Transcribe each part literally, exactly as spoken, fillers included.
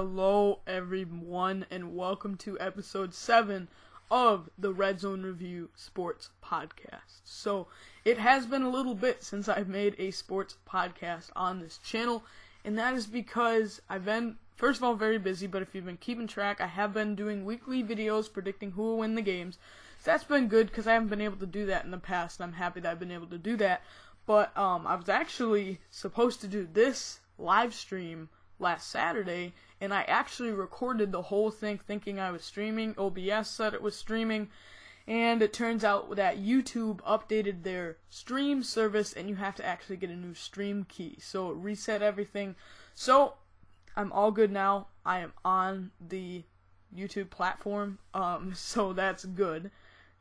Hello everyone and welcome to episode seven of the Red Zone Review Sports Podcast. So it has been a little bit since I've made a sports podcast on this channel, and that is because I've been, first of all, very busy, but if you've been keeping track, I have been doing weekly videos predicting who will win the games. So that's been good because I haven't been able to do that in the past, and I'm happy that I've been able to do that. But um, I was actually supposed to do this live stream last Saturday, and I actually recorded the whole thing thinking I was streaming. O B S said it was streaming, and it turns out that YouTube updated their stream service, and you have to actually get a new stream key, so it reset everything. So I'm all good now. I am on the YouTube platform, um, so that's good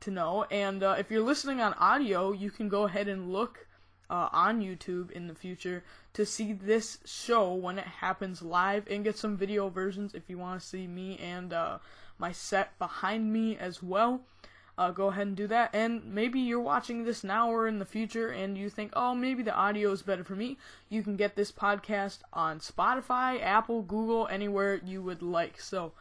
to know. And uh, if you're listening on audio, you can go ahead and look Uh, on YouTube in the future to see this show when it happens live, and get some video versions if you want to see me and uh, my set behind me as well. Uh, go ahead and do that, and maybe you're watching this now or in the future and you think, oh, maybe the audio is better for me. You can get this podcast on Spotify, Apple, Google, anywhere you would like, so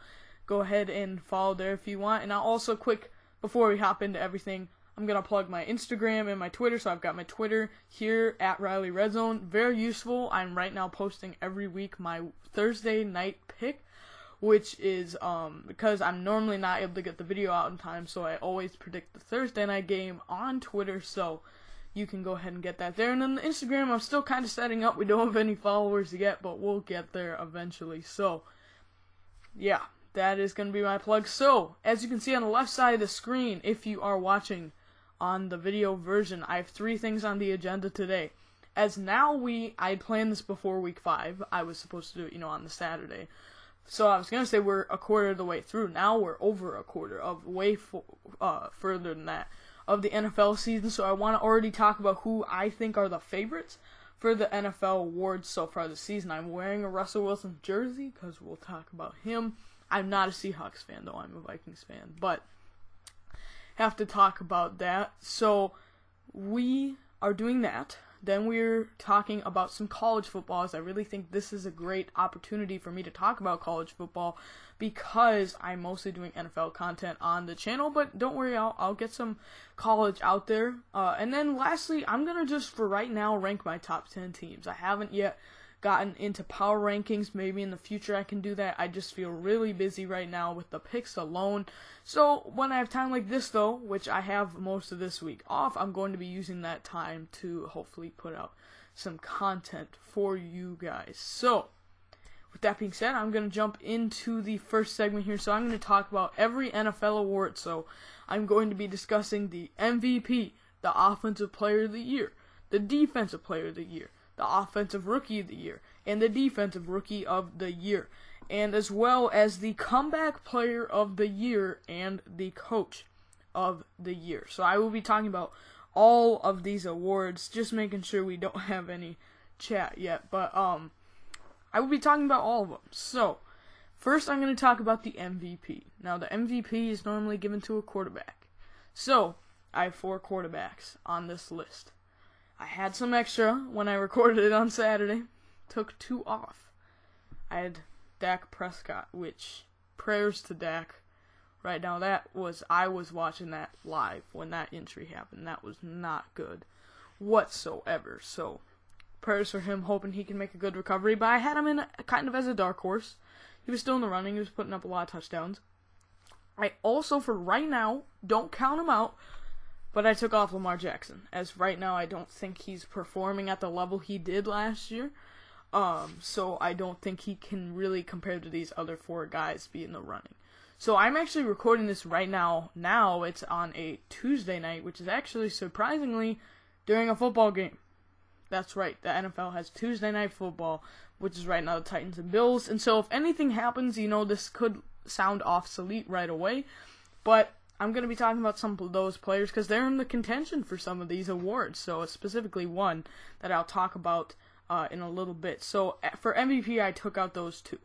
go ahead and follow there if you want. And I'll also, quick, before we hop into everything, I'm going to plug my Instagram and my Twitter. So I've got my Twitter here, at Riley Red Zone. Very useful. I'm right now posting every week my Thursday night pick, which is um because I'm normally not able to get the video out in time, so I always predict the Thursday night game on Twitter, so you can go ahead and get that there. And then the Instagram, I'm still kind of setting up. We don't have any followers yet, but we'll get there eventually. So, yeah, that is going to be my plug. So, as you can see on the left side of the screen, if you are watching on the video version, I have three things on the agenda today. As now we, I planned this before week five. I was supposed to do it, you know, on the Saturday. So I was going to say we're a quarter of the way through. Now we're over a quarter of way fo- uh, further than that of the N F L season. So I want to already talk about who I think are the favorites for the N F L awards so far this season. I'm wearing a Russell Wilson jersey because we'll talk about him. I'm not a Seahawks fan though. I'm a Vikings fan. But have to talk about that. So we are doing that. Then we're talking about some college football, as I really think this is a great opportunity for me to talk about college football because I'm mostly doing N F L content on the channel, but don't worry, I'll, I'll get some college out there. Uh, and then lastly, I'm going to just for right now rank my top ten teams. I haven't yet gotten into power rankings. Maybe in the future I can do that. I just feel really busy right now with the picks alone. So when I have time like this though, which I have most of this week off, I'm going to be using that time to hopefully put out some content for you guys. So with that being said, I'm going to jump into the first segment here. So I'm going to talk about every N F L award. So I'm going to be discussing the M V P, the Offensive Player of the Year, the Defensive Player of the Year, the Offensive Rookie of the Year, and the Defensive Rookie of the Year, and as well as the Comeback Player of the Year and the Coach of the Year. So I will be talking about all of these awards, just making sure we don't have any chat yet, but um, I will be talking about all of them. So first I'm going to talk about the M V P. Now the M V P is normally given to a quarterback. So I have four quarterbacks on this list. I had some extra when I recorded it on Saturday, took two off. I had Dak Prescott, which, prayers to Dak. Right now, that was, I was watching that live when that injury happened. That was not good whatsoever. So, prayers for him, hoping he can make a good recovery. But I had him in a, kind of as a dark horse. He was still in the running. He was putting up a lot of touchdowns. I also, for right now, don't count him out, but I took off Lamar Jackson, as right now I don't think he's performing at the level he did last year. Um, so I don't think he can really, compared to these other four guys, be in the running. So I'm actually recording this right now. Now it's on a Tuesday night, which is actually, surprisingly, during a football game. That's right, the N F L has Tuesday night football, which is right now the Titans and Bills. And so if anything happens, you know, this could sound obsolete right away, but I'm going to be talking about some of those players because they're in the contention for some of these awards. So it's specifically one that I'll talk about uh, in a little bit. So for M V P, I took out those two.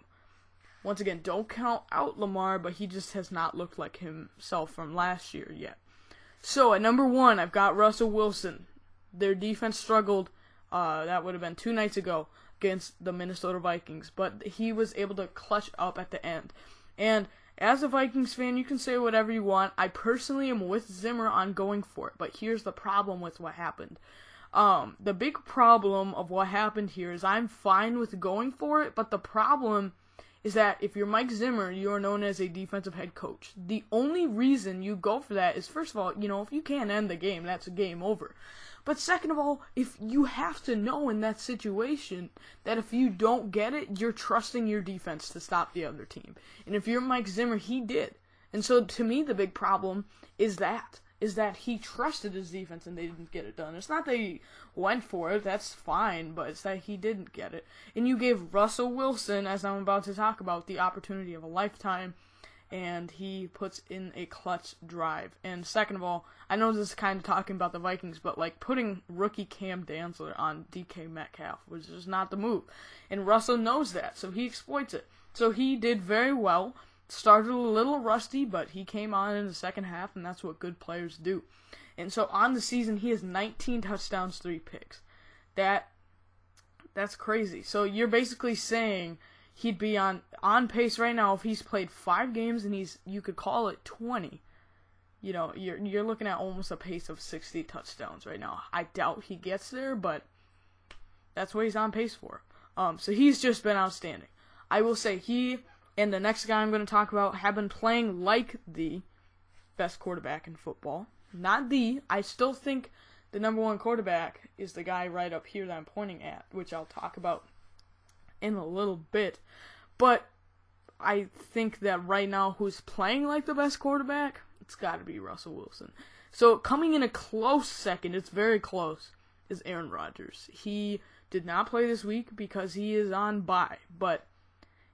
Once again, don't count out Lamar, but he just has not looked like himself from last year yet. So at number one, I've got Russell Wilson. Their defense struggled. Uh, that would have been two nights ago against the Minnesota Vikings, but he was able to clutch up at the end. And as a Vikings fan, you can say whatever you want. I personally am with Zimmer on going for it, but here's the problem with what happened. Um, the big problem of what happened here is I'm fine with going for it, but the problem is that if you're Mike Zimmer, you are known as a defensive head coach. The only reason you go for that is, first of all, you know, if you can't end the game, that's a game over. But second of all, if you have to know in that situation that if you don't get it, you're trusting your defense to stop the other team. And if you're Mike Zimmer, he did. And so to me, the big problem is that, is that he trusted his defense and they didn't get it done. It's not that he went for it, that's fine, but it's that he didn't get it. And you gave Russell Wilson, as I'm about to talk about, the opportunity of a lifetime, and he puts in a clutch drive. And second of all, I know this is kind of talking about the Vikings, but like putting rookie Cam Dantzler on D K Metcalf was just not the move. And Russell knows that, so he exploits it. So he did very well. Started a little rusty, but he came on in the second half, and that's what good players do. And so on the season, he has nineteen touchdowns, three picks. That that's crazy. So you're basically saying he'd be on, on pace right now if he's played five games and he's, you could call it twenty. You know, you're you're looking at almost a pace of sixty touchdowns right now. I doubt he gets there, but that's what he's on pace for. Um, so he's just been outstanding. I will say he and the next guy I'm going to talk about have been playing like the best quarterback in football. Not the, I still think the number one quarterback is the guy right up here that I'm pointing at, which I'll talk about in a little bit. But I think that right now who's playing like the best quarterback, it's got to be Russell Wilson. So coming in a close second, it's very close, is Aaron Rodgers. He did not play this week because he is on bye, but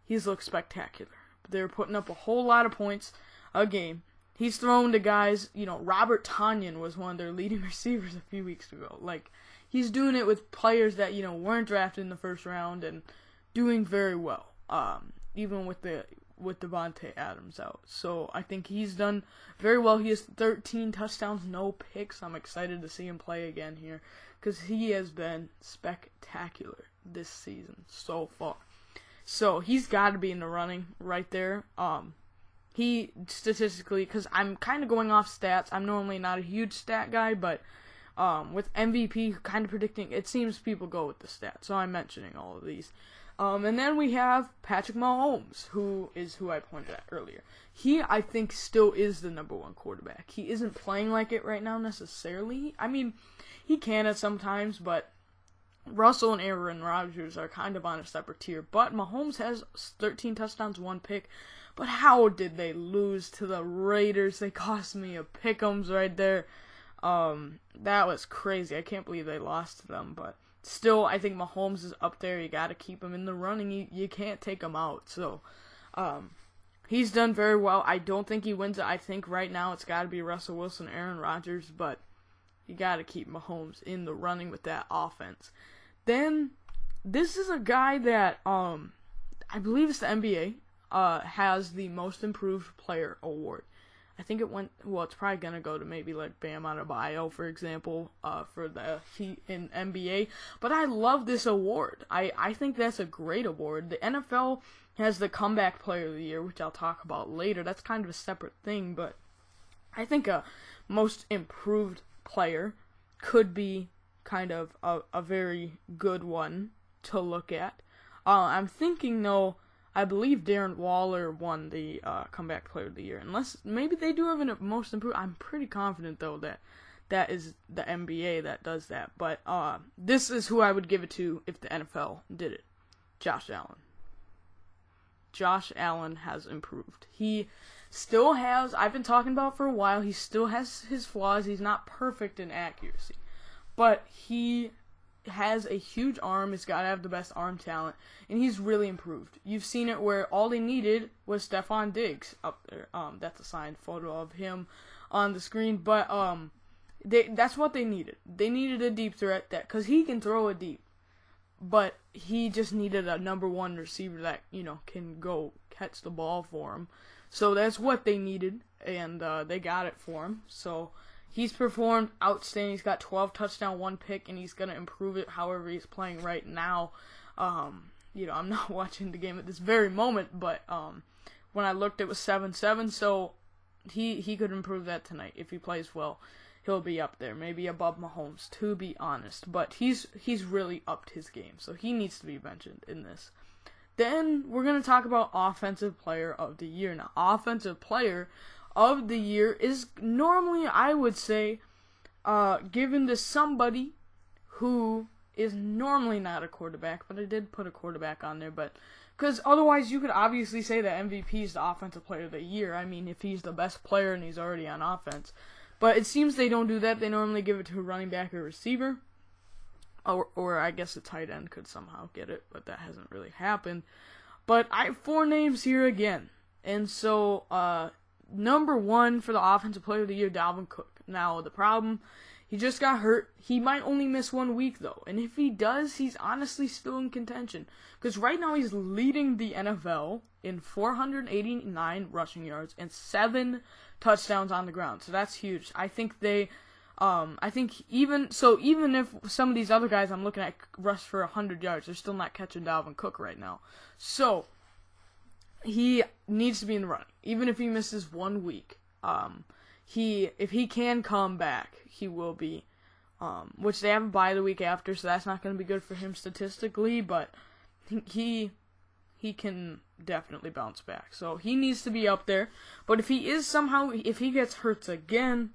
he's looked spectacular. They're putting up a whole lot of points a game. He's thrown to guys, you know, Robert Tonyan was one of their leading receivers a few weeks ago. Like, he's doing it with players that, you know, weren't drafted in the first round and doing very well, um, even with the with Devontae Adams out. So I think he's done very well. He has thirteen touchdowns, no picks. I'm excited to see him play again here because he has been spectacular this season so far. So he's got to be in the running right there. Um, he statistically, because I'm kind of going off stats. I'm normally not a huge stat guy, but um, with M V P kind of predicting, it seems people go with the stats. So I'm mentioning all of these. Um, and then we have Patrick Mahomes, who is who I pointed at earlier. He, I think, still is the number one quarterback. He isn't playing like it right now necessarily. I mean, he can at sometimes, but Russell and Aaron Rodgers are kind of on a separate tier, but Mahomes has thirteen touchdowns, one pick. But how did they lose to the Raiders? They cost me a pick'ems right there. Um, that was crazy. I can't believe they lost to them, but still, I think Mahomes is up there. You got to keep him in the running. You, you can't take him out. So, um, he's done very well. I don't think he wins it. I think right now it's got to be Russell Wilson, Aaron Rodgers, but you got to keep Mahomes in the running with that offense. Then, this is a guy that, um, I believe it's the N B A, uh, has the Most Improved Player Award. I think it went, well, it's probably going to go to maybe, like, Bam Adebayo, for example, uh, for the Heat in N B A. But I love this award. I, I think that's a great award. The N F L has the Comeback Player of the Year, which I'll talk about later. That's kind of a separate thing, but I think a Most Improved Player could be kind of a, a very good one to look at. Uh, I'm thinking, though, I believe Darren Waller won the uh, Comeback Player of the Year. Unless, maybe they do have a most improved. I'm pretty confident, though, that that is the N B A that does that. But uh, this is who I would give it to if the N F L did it. Josh Allen. Josh Allen has improved. He still has, I've been talking about for a while, he still has his flaws. He's not perfect in accuracy. But he has a huge arm. He's got to have the best arm talent. And he's really improved. You've seen it where all they needed was Stephon Diggs up there. Um, that's a signed photo of him on the screen. But um, they that's what they needed. They needed a deep threat that, because he can throw a deep. But he just needed a number one receiver that, you know, can go catch the ball for him. So that's what they needed. And uh, they got it for him. So He's performed outstanding. He's got twelve touchdown, one pick, and he's going to improve it however he's playing right now. Um, you know, I'm not watching the game at this very moment, but um, when I looked, it was seven seven, so he, he could improve that tonight. If he plays well, he'll be up there, maybe above Mahomes, to be honest. But he's he's really upped his game, so he needs to be mentioned in this. Then we're going to talk about Offensive Player of the Year. Now, Offensive Player of the Year is normally, I would say, uh, given to somebody who is normally not a quarterback, but I did put a quarterback on there, but because otherwise you could obviously say that M V P is the Offensive Player of the Year. I mean, if he's the best player and he's already on offense. But it seems they don't do that. They normally give it to a running back or receiver. Or, or I guess a tight end could somehow get it, but that hasn't really happened. But I have four names here again. And so, uh, number one for the Offensive Player of the Year, Dalvin Cook. Now, the problem, he just got hurt. He might only miss one week, though. And if he does, he's honestly still in contention. Because right now he's leading the N F L in four hundred eighty-nine rushing yards and seven touchdowns on the ground. So that's huge. I think they... Um, I think even, so even if some of these other guys I'm looking at rush for one hundred yards, they're still not catching Dalvin Cook right now. So, he needs to be in the running, even if he misses one week. Um, he, if he can come back, he will be, um, which they have a bye the week after, so that's not going to be good for him statistically, but he, he can definitely bounce back. So, he needs to be up there, but if he is somehow, if he gets hurt again,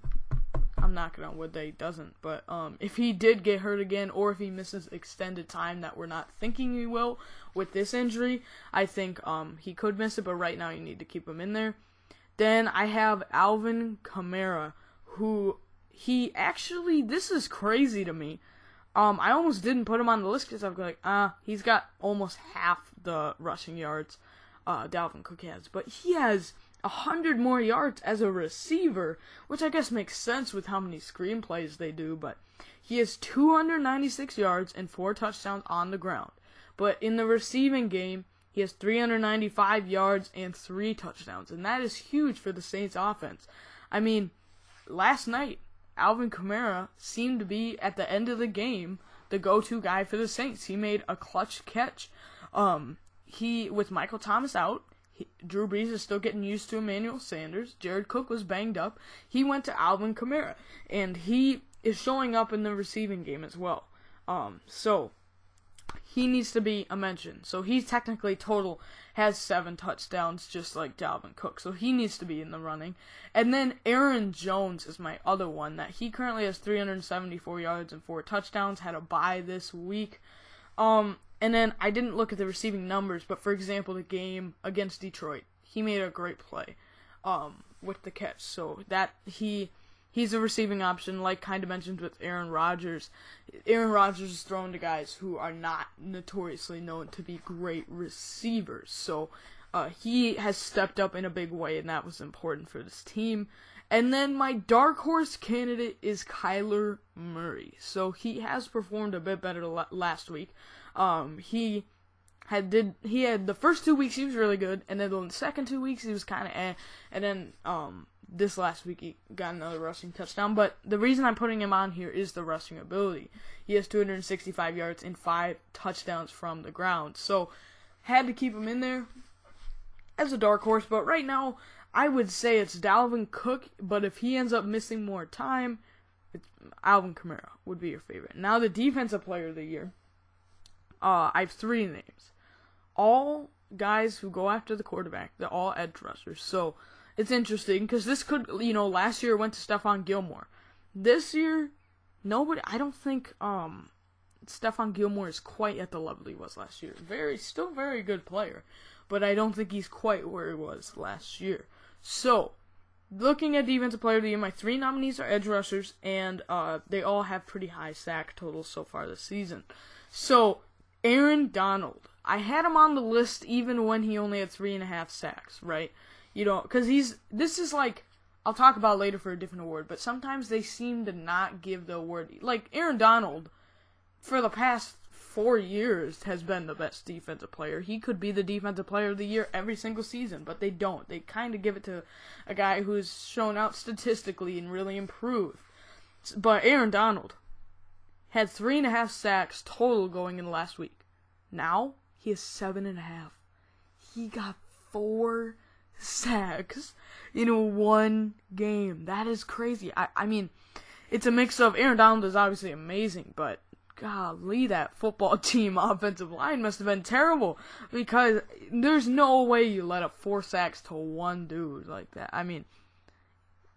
I'm knocking on wood that he doesn't, but um, if he did get hurt again, or if he misses extended time that we're not thinking he will with this injury, I think um, he could miss it, but right now you need to keep him in there. Then I have Alvin Kamara, who he actually, this is crazy to me. Um, I almost didn't put him on the list because I was like, ah, uh, he's got almost half the rushing yards uh, Dalvin Cook has, but he has A hundred more yards as a receiver, which I guess makes sense with how many screenplays they do, but he has two hundred ninety-six yards and four touchdowns on the ground. But in the receiving game, he has three hundred ninety-five yards and three touchdowns, and that is huge for the Saints offense. I mean, last night, Alvin Kamara seemed to be, at the end of the game, the go-to guy for the Saints. He made a clutch catch. Um, he, with Michael Thomas out, He, Drew Brees is still getting used to Emmanuel Sanders. Jared Cook was banged up. He went to Alvin Kamara, and he is showing up in the receiving game as well. Um, so he needs to be a mention. So he's technically total has seven touchdowns, just like Dalvin Cook. So he needs to be in the running. And then Aaron Jones is my other one. That he currently has three hundred seventy-four yards and four touchdowns. Had a bye this week. Um. And then, I didn't look at the receiving numbers, but for example, the game against Detroit, he made a great play um, with the catch. So, that he he's a receiving option, like kind of mentioned with Aaron Rodgers. Aaron Rodgers is thrown to guys who are not notoriously known to be great receivers. So, uh, he has stepped up in a big way, and that was important for this team. And then, my dark horse candidate is Kyler Murray. So, he has performed a bit better last week. Um, he had did he had the first two weeks he was really good, and then the second two weeks he was kind of eh, and then um this last week he got another rushing touchdown. But the reason I'm putting him on here is the rushing ability. He has two hundred sixty-five yards and five touchdowns from the ground, so had to keep him in there as a dark horse. But right now I would say it's Dalvin Cook, but if he ends up missing more time, it's Alvin Kamara would be your favorite. Now the Defensive Player of the Year. Uh, I have three names. All guys who go after the quarterback. They're all edge rushers. So, it's interesting, because this could, you know, last year went to Stephon Gilmore. This year, nobody, I don't think, um, Stephon Gilmore is quite at the level he was last year. Very, still very good player. But I don't think he's quite where he was last year. So, looking at Defensive Player of the Year, my three nominees are edge rushers, and, uh, they all have pretty high sack totals so far this season. So, Aaron Donald. I had him on the list even when he only had three and a half sacks, right? You know, because he's, this is like, I'll talk about later for a different award, but sometimes they seem to not give the award. Like, Aaron Donald, for the past four years has been the best defensive player. He could be the defensive player of the year every single season, but they don't. They kind of give it to a guy who's shown out statistically and really improved. But Aaron Donald had three and a half sacks total going in last week. Now, he has seven and a half. He got four sacks in one game. That is crazy. I, I mean, it's a mix of Aaron Donald is obviously amazing, but golly, that football team offensive line must have been terrible, because there's no way you let up four sacks to one dude like that. I mean,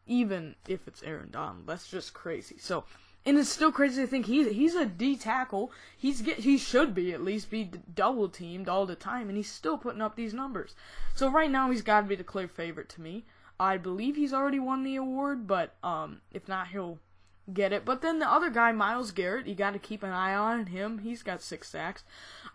even if it's Aaron Donald, that's just crazy. So, and it's still crazy to think he's he's a D tackle. He's get, he should be at least be double teamed all the time, and he's still putting up these numbers. So right now he's got to be the clear favorite to me. I believe he's already won the award, but um, if not, he'll get it. But then the other guy, Myles Garrett, you got to keep an eye on him. He's got six sacks.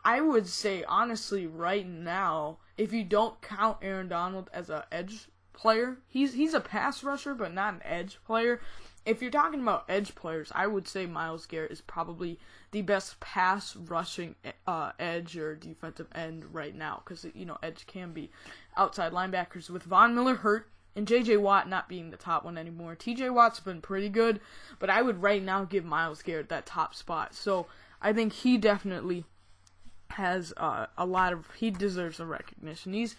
I would say honestly, right now, if you don't count Aaron Donald as an edge player, he's he's a pass rusher, but not an edge player. If you're talking about edge players, I would say Myles Garrett is probably the best pass rushing uh, edge or defensive end right now, because, you know, edge can be outside linebackers. With Von Miller hurt and J J Watt not being the top one anymore, T J Watt's been pretty good, but I would right now give Myles Garrett that top spot. So I think he definitely has uh, a lot of, he deserves some recognition. He's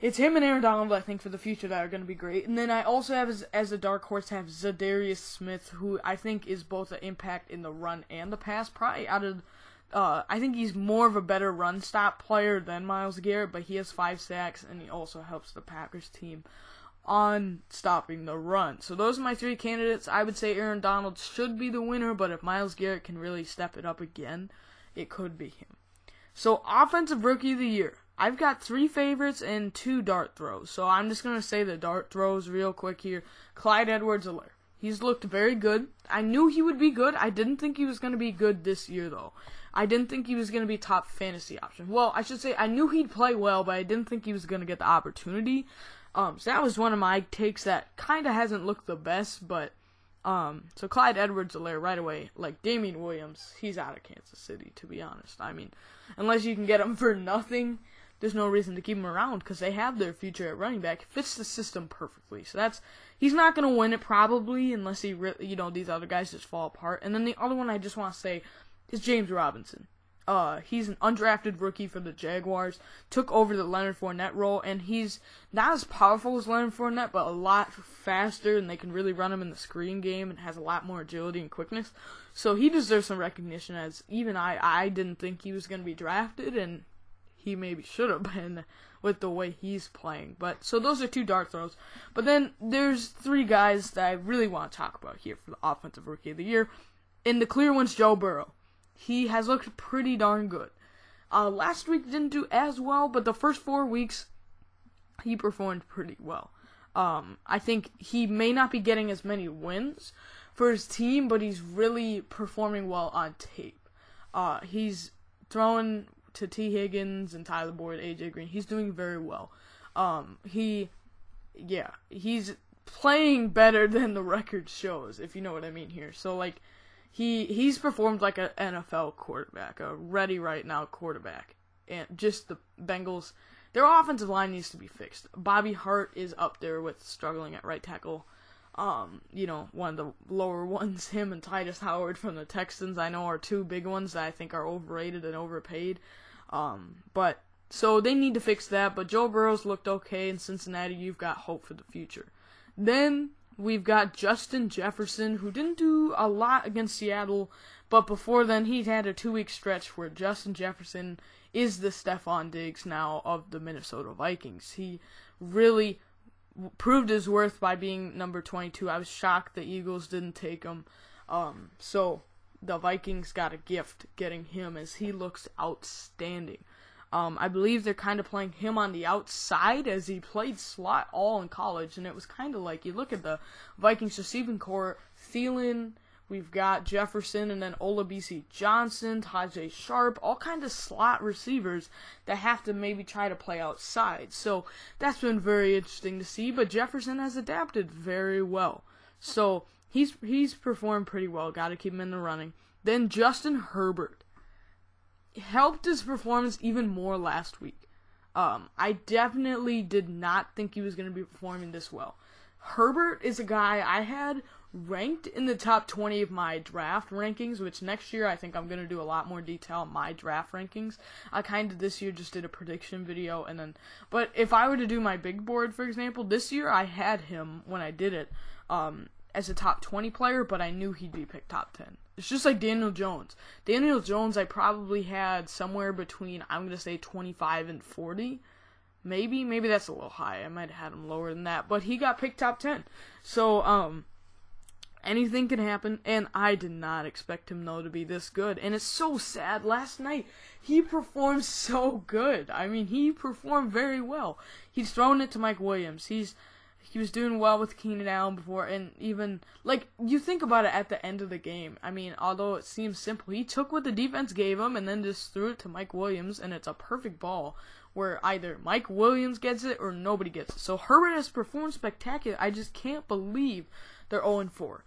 It's him and Aaron Donald, I think, for the future that are going to be great. And then I also have, as, as a dark horse, have Zadarius Smith, who I think is both an impact in the run and the pass. Probably out of, uh, I think he's more of a better run stop player than Myles Garrett, but he has five sacks, and he also helps the Packers team on stopping the run. So those are my three candidates. I would say Aaron Donald should be the winner, but if Myles Garrett can really step it up again, it could be him. So, Offensive Rookie of the Year. I've got three favorites and two dart throws, so I'm just going to say the dart throws real quick here. Clyde Edwards-Helaire. He's looked very good. I knew he would be good. I didn't think he was going to be good this year, though. I didn't think he was going to be top fantasy option. Well, I should say I knew he'd play well, but I didn't think he was going to get the opportunity. Um, so that was one of my takes that kind of hasn't looked the best, but Um, so Clyde Edwards-Helaire right away. Like Damian Williams, he's out of Kansas City, to be honest. I mean, unless you can get him for nothing, there's no reason to keep him around, because they have their future at running back. It fits the system perfectly. So that's, he's not going to win it probably, unless he, re- you know, these other guys just fall apart. And then the other one I just want to say is James Robinson. Uh, he's an undrafted rookie for the Jaguars, took over the Leonard Fournette role, and he's not as powerful as Leonard Fournette, but a lot faster, and they can really run him in the screen game, and has a lot more agility and quickness. So he deserves some recognition, as even I, I didn't think he was going to be drafted, and he maybe should have been with the way he's playing. But so those are two dart throws. But then there's three guys that I really want to talk about here for the Offensive Rookie of the Year, and the clear one's Joe Burrow. He has looked pretty darn good. Uh, last week didn't do as well, but the first four weeks, he performed pretty well. Um, I think he may not be getting as many wins for his team, but he's really performing well on tape. Uh, he's throwing to T. Higgins and Tyler Boyd, A J Green. He's doing very well. Um, he, yeah, he's playing better than the record shows, if you know what I mean here. So, like, He he's performed like an N F L quarterback, a ready right now quarterback, and just the Bengals, their offensive line needs to be fixed. Bobby Hart is up there with struggling at right tackle, um, you know, one of the lower ones. Him and Titus Howard from the Texans, I know, are two big ones that I think are overrated and overpaid, um, but so they need to fix that. But Joe Burrow's looked okay in Cincinnati. You've got hope for the future. Then we've got Justin Jefferson, who didn't do a lot against Seattle, but before then he had a two-week stretch where Justin Jefferson is the Stephon Diggs now of the Minnesota Vikings. He really w- proved his worth by being number twenty-two. I was shocked the Eagles didn't take him. Um, so the Vikings got a gift getting him, as he looks outstanding. Um, I believe they're kind of playing him on the outside, as he played slot all in college, and it was kind of like, you look at the Vikings receiving corps, Thielen, we've got Jefferson, and then Olabisi Johnson, Tajay Sharp, all kind of slot receivers that have to maybe try to play outside. So that's been very interesting to see, but Jefferson has adapted very well. So he's he's performed pretty well, got to keep him in the running. Then Justin Herbert. helped his performance even more last week. Um, I definitely did not think he was going to be performing this well. Herbert is a guy I had ranked in the top twenty of my draft rankings, which next year I think I'm going to do a lot more detail on my draft rankings. I kind of this year just did a prediction video, and then, but if I were to do my big board, for example, this year I had him, when I did it, um, as a top twenty player, but I knew he'd be picked top ten. It's just like Daniel Jones. Daniel Jones I probably had somewhere between, I'm going to say, twenty-five and forty. Maybe, maybe that's a little high. I might have had him lower than that, but he got picked top ten. So, um, anything can happen, and I did not expect him, though, to be this good. And it's so sad. Last night, he performed so good. I mean, he performed very well. He's thrown it to Mike Williams. He's He was doing well with Keenan Allen before, and even, like, you think about it at the end of the game. I mean, although it seems simple, he took what the defense gave him and then just threw it to Mike Williams, and it's a perfect ball where either Mike Williams gets it or nobody gets it. So Herbert has performed spectacular. I just can't believe they're oh and four.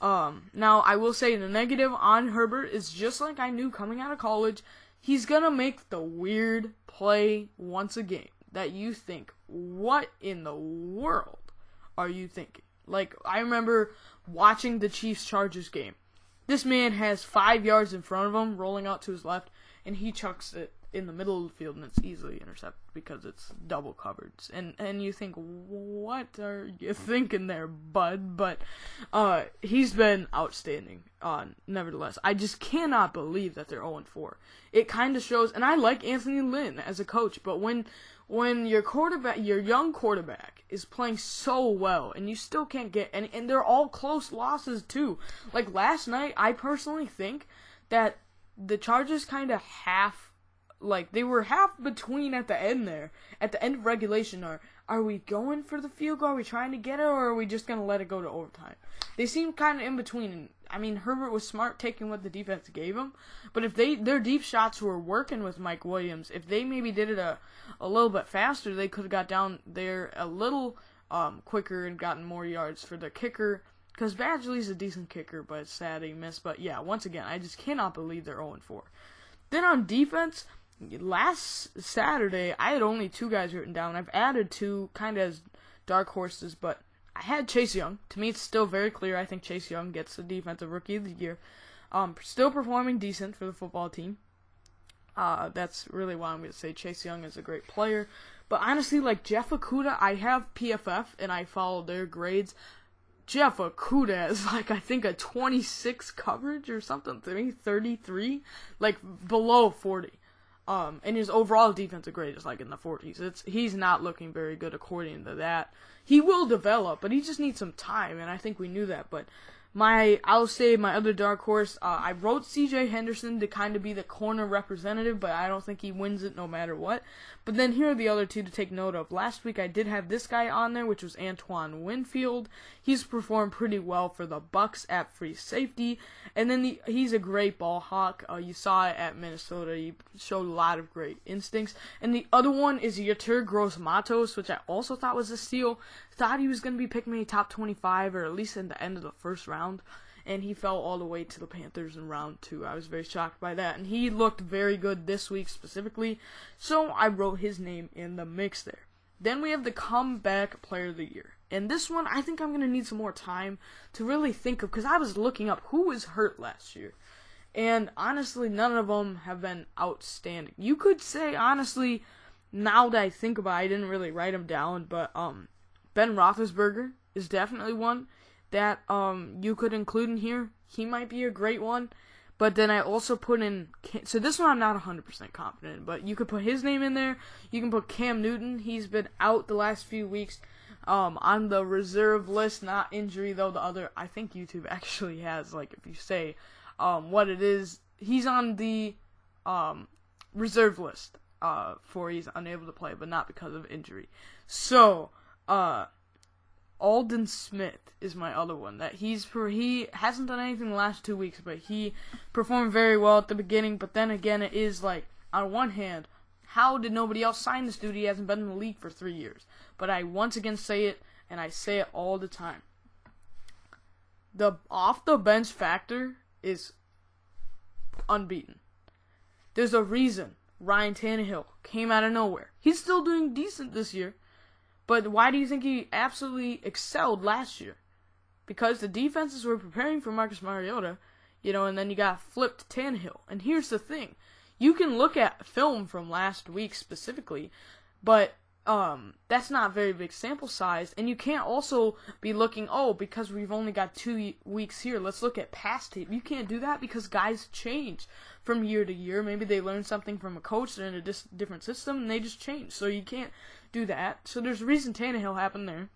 Um, now, I will say the negative on Herbert is, just like I knew coming out of college, he's going to make the weird play once a game that you think, what in the world are you thinking? Like, I remember watching the Chiefs-Chargers game. This man has five yards in front of him, rolling out to his left, and he chucks it in the middle of the field, and it's easily intercepted because it's double covered. And and you think, what are you thinking there, bud? But uh, he's been outstanding, uh, nevertheless. I just cannot believe that they're oh and four. It kind of shows, and I like Anthony Lynn as a coach, but when... When your quarterback, your young quarterback is playing so well and you still can't get any, and they're all close losses too. Like last night, I personally think that the Chargers kind of half, like they were half between at the end there, at the end of regulation, or are we going for the field goal? Are we trying to get it, or are we just going to let it go to overtime? They seemed kind of in between. And I mean, Herbert was smart taking what the defense gave him, but if they their deep shots were working with Mike Williams, if they maybe did it a, a little bit faster, they could have got down there a little um, quicker and gotten more yards for their kicker, because Badgley's a decent kicker, but it's sad he missed. But yeah, once again, I just cannot believe they're oh and four. Then on defense, last Saturday, I had only two guys written down. I've added two kind of as dark horses, but I had Chase Young. To me, it's still very clear. I think Chase Young gets the Defensive Rookie of the Year. Um, still performing decent for the football team. Uh, that's really why I'm going to say Chase Young is a great player. But honestly, like Jeff Okuda, I have P F F, and I follow their grades. Jeff Okuda is like, I think, a twenty-six coverage or something, thirty-three, like below forty. Um, and his overall defensive grade is like in the forties. It's he's not looking very good according to that. He will develop, but he just needs some time, and I think we knew that. But my, I'll say my other dark horse, uh, I wrote C J Henderson to kind of be the corner representative, but I don't think he wins it no matter what. But then here are the other two to take note of. Last week I did have this guy on there, which was Antoine Winfield. He's performed pretty well for the Bucks at free safety. And then the, he's a great ball hawk. Uh, you saw it at Minnesota. He showed a lot of great instincts. And the other one is Yetur Gross-Matos, which I also thought was a steal. Thought he was going to be picked maybe top twenty-five or at least in the end of the first round, and he fell all the way to the Panthers in round two. I was very shocked by that, and he looked very good this week specifically, so I wrote his name in the mix there. Then we have the comeback player of the year, and this one I think I'm going to need some more time to really think of, because I was looking up who was hurt last year, and honestly none of them have been outstanding. You could say, honestly, now that I think about it, I didn't really write them down, but um, Ben Roethlisberger is definitely one that um you could include in here. He might be a great one. But then I also put in... So this one I'm not one hundred percent confident in, but you could put his name in there. You can put Cam Newton. He's been out the last few weeks um on the reserve list. Not injury, though. The other... I think YouTube actually has, like, if you say um what it is, he's on the um reserve list uh for he's unable to play, but not because of injury. So... Uh, Alden Smith is my other one. That he's for he hasn't done anything the last two weeks, but he performed very well at the beginning. But then again, it is like, on one hand, how did nobody else sign this dude? He hasn't been in the league for three years. But I once again say it, and I say it all the time. The off the bench factor is unbeaten. There's a reason Ryan Tannehill came out of nowhere. He's still doing decent this year, but why do you think he absolutely excelled last year? Because the defenses were preparing for Marcus Mariota, you know, and then you got flipped Tannehill. And here's the thing. You can look at film from last week specifically, but um, that's not very big sample size. And you can't also be looking, oh, because we've only got two weeks here, let's look at past tape. You can't do that because guys change from year to year. Maybe they learn something from a coach, they're in a dis- different system, and they just change. So you can't do that. So there's a reason Tannehill happened there.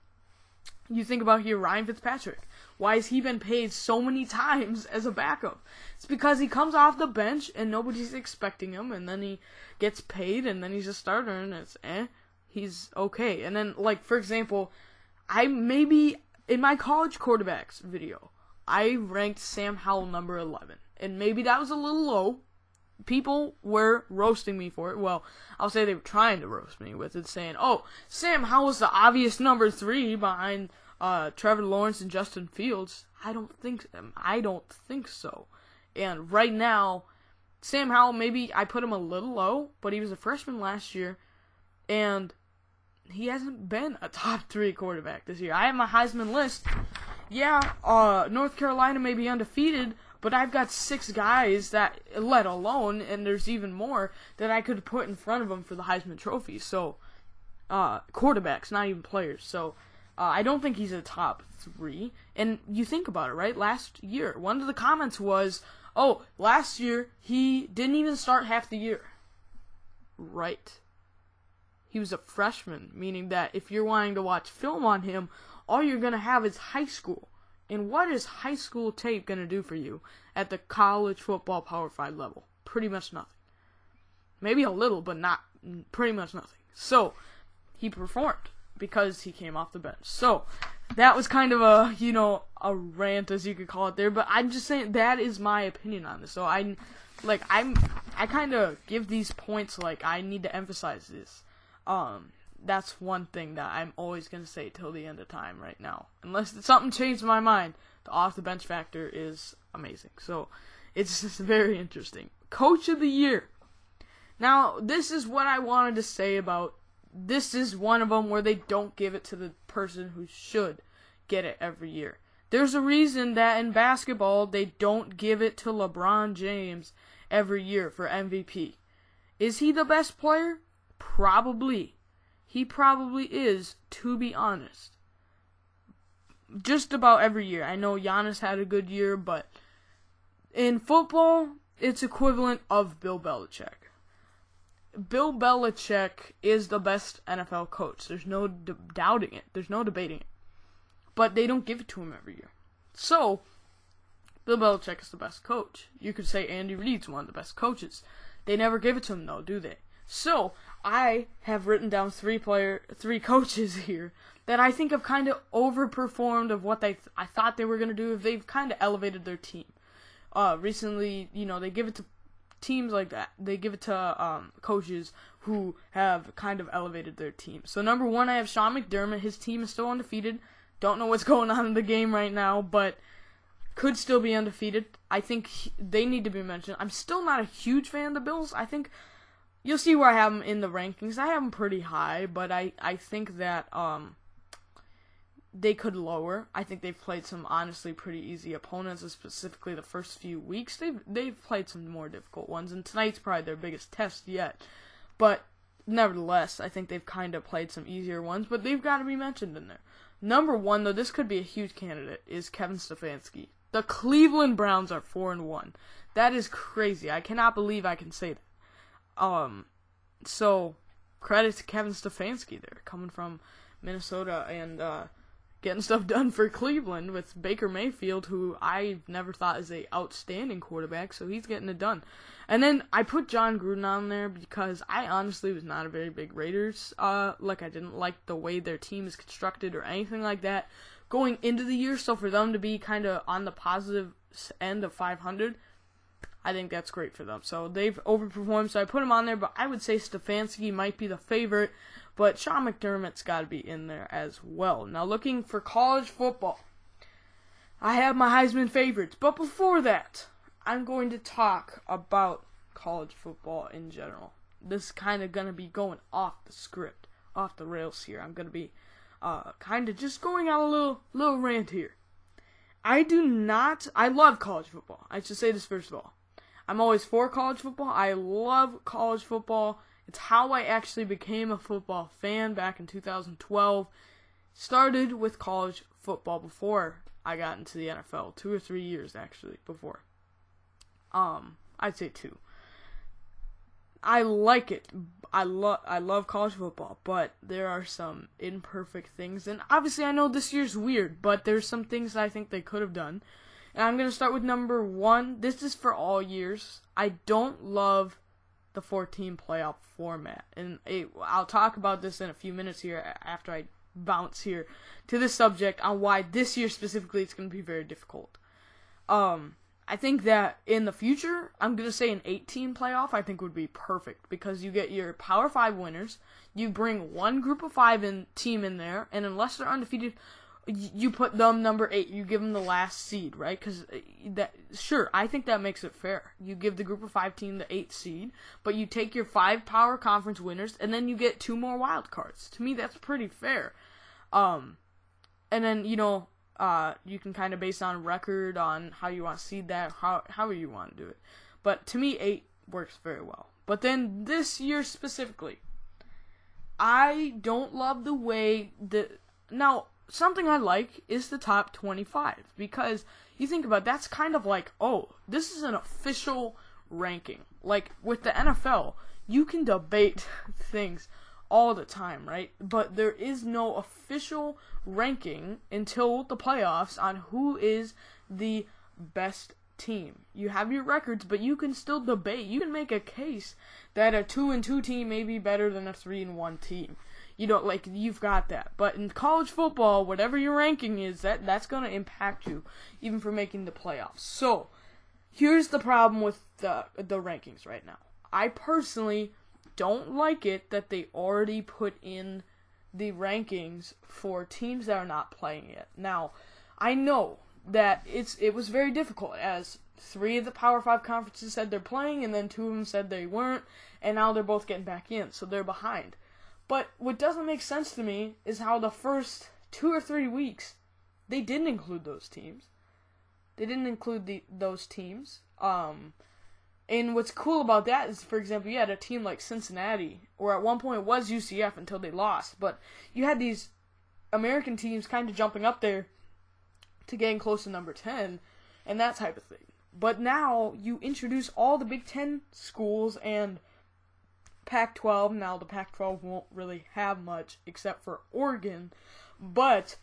You think about here, Ryan Fitzpatrick. Why has he been paid so many times as a backup? It's because he comes off the bench and nobody's expecting him, and then he gets paid, and then he's a starter, and it's, eh, he's okay. And then, like, for example, I maybe, in my college quarterbacks video, I ranked Sam Howell number eleven. And maybe that was a little low. People were roasting me for it. Well, I'll say they were trying to roast me with it, saying, oh, Sam Howell's the obvious number three behind uh, Trevor Lawrence and Justin Fields. I don't think I don't think so. And right now, Sam Howell, maybe I put him a little low, but he was a freshman last year, and he hasn't been a top three quarterback this year. I have my Heisman list. Yeah, uh, North Carolina may be undefeated, but I've got six guys that, let alone, and there's even more, that I could put in front of them for the Heisman Trophy. So, uh, quarterbacks, not even players. So, uh, I don't think he's a top three. And you think about it, right? Last year, one of the comments was, oh, last year, he didn't even start half the year. Right. He was a freshman, meaning that if you're wanting to watch film on him, all you're going to have is high school. And what is high school tape going to do for you at the college football Power five level? Pretty much nothing. Maybe a little, but not pretty much nothing. So, he performed because he came off the bench. So, that was kind of a, you know, a rant, as you could call it there. But I'm just saying that is my opinion on this. So, I, like, I'm, I kind of give these points like I need to emphasize this. Um... That's one thing that I'm always going to say till the end of time right now. Unless something changed my mind, the off-the-bench factor is amazing. So, it's just very interesting. Coach of the Year. Now, this is what I wanted to say about, this is one of them where they don't give it to the person who should get it every year. There's a reason that in basketball, they don't give it to LeBron James every year for M V P. Is he the best player? Probably. He probably is, to be honest. Just about every year. I know Giannis had a good year, but in football, it's equivalent of Bill Belichick. Bill Belichick is the best N F L coach. There's no d- doubting it. There's no debating it. But they don't give it to him every year. So, Bill Belichick is the best coach. You could say Andy Reid's one of the best coaches. They never give it to him, though, do they? So, I have written down three player, three coaches here that I think have kind of overperformed of what they th- I thought they were going to do if they've kind of elevated their team. Uh, recently, you know, they give it to teams like that. They give it to um, coaches who have kind of elevated their team. So, number one, I have Sean McDermott. His team is still undefeated. Don't know what's going on in the game right now, but could still be undefeated. I think he, they need to be mentioned. I'm still not a huge fan of the Bills. I think... You'll see where I have them in the rankings. I have them pretty high, but I, I think that um they could lower. I think they've played some honestly pretty easy opponents, specifically the first few weeks. They've, they've played some more difficult ones, and tonight's probably their biggest test yet. But nevertheless, I think they've kind of played some easier ones, but they've got to be mentioned in there. Number one, though, this could be a huge candidate, is Kevin Stefanski. The Cleveland Browns are four and one. That is crazy. I cannot believe I can say that. Um, so, credit to Kevin Stefanski there, coming from Minnesota and, uh, getting stuff done for Cleveland with Baker Mayfield, who I never thought is a outstanding quarterback, so he's getting it done. And then, I put Jon Gruden on there because I honestly was not a very big Raiders, uh, like I didn't like the way their team is constructed or anything like that going into the year, so for them to be kind of on the positive end of five hundred, I think that's great for them. So they've overperformed, so I put them on there, but I would say Stefanski might be the favorite, but Sean McDermott's got to be in there as well. Now looking for college football, I have my Heisman favorites, but before that, I'm going to talk about college football in general. This is kind of going to be going off the script, off the rails here. I'm going to be uh, kind of just going on a little little rant here. I do not, I love college football. I should say this first of all. I'm always for college football. I love college football. It's how I actually became a football fan back in two thousand twelve. Started with college football before I got into the N F L. Two or three years, actually, before. Um, I'd say two. I like it. I love I love college football, but there are some imperfect things. And obviously, I know this year's weird, but there's some things that I think they could have done. And I'm going to start with number one. This is for all years. I don't love the four-team playoff format. And it, I'll talk about this in a few minutes here after I bounce here to this subject on why this year specifically it's going to be very difficult. Um, I think that in the future, I'm going to say an eight-team playoff I think would be perfect because you get your Power five winners, you bring one group of five in, team in there, and unless they're undefeated, you put them number eight. You give them the last seed, right? Because that, sure, I think that makes it fair. You give the group of five team the eighth seed, but you take your five Power Conference winners, and then you get two more wild cards. To me, that's pretty fair. Um, and then, you know, uh, you can kind of base on record on how you want to seed that, how however you want to do it. But to me, eight works very well. But then this year specifically, I don't love the way the now. Something I like is the top twenty-five, because you think about it, that's kind of like, oh, this is an official ranking. Like, with the N F L, you can debate things all the time, right? But there is no official ranking until the playoffs on who is the best team. You have your records, but you can still debate. You can make a case that a two and two team may be better than a three and one team. You know, like, you've got that. But in college football, whatever your ranking is, that, that's going to impact you, even for making the playoffs. So, here's the problem with the, the rankings right now. I personally don't like it that they already put in the rankings for teams that are not playing yet. Now, I know that it's it was very difficult, as three of the Power five conferences said they're playing, and then two of them said they weren't, and now they're both getting back in, so they're behind. But what doesn't make sense to me is how the first two or three weeks, they didn't include those teams. They didn't include the, those teams. Um, and what's cool about that is, for example, you had a team like Cincinnati, or at one point it was U C F until they lost. But you had these American teams kind of jumping up there to getting close to number ten and that type of thing. But now you introduce all the Big Ten schools and Pac twelve, now the Pac twelve won't really have much except for Oregon, but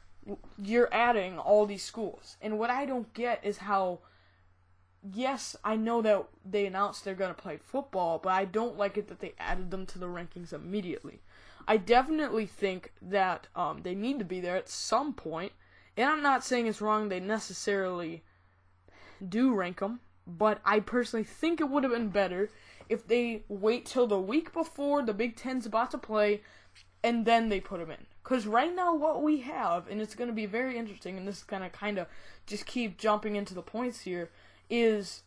you're adding all these schools. And what I don't get is how, yes, I know that they announced they're going to play football, but I don't like it that they added them to the rankings immediately. I definitely think that um, they need to be there at some point, and I'm not saying it's wrong they necessarily do rank them, but I personally think it would have been better if they wait till the week before the Big Ten's about to play, and then they put them in. Because right now what we have, and it's going to be very interesting, and this is going to kind of just keep jumping into the points here, is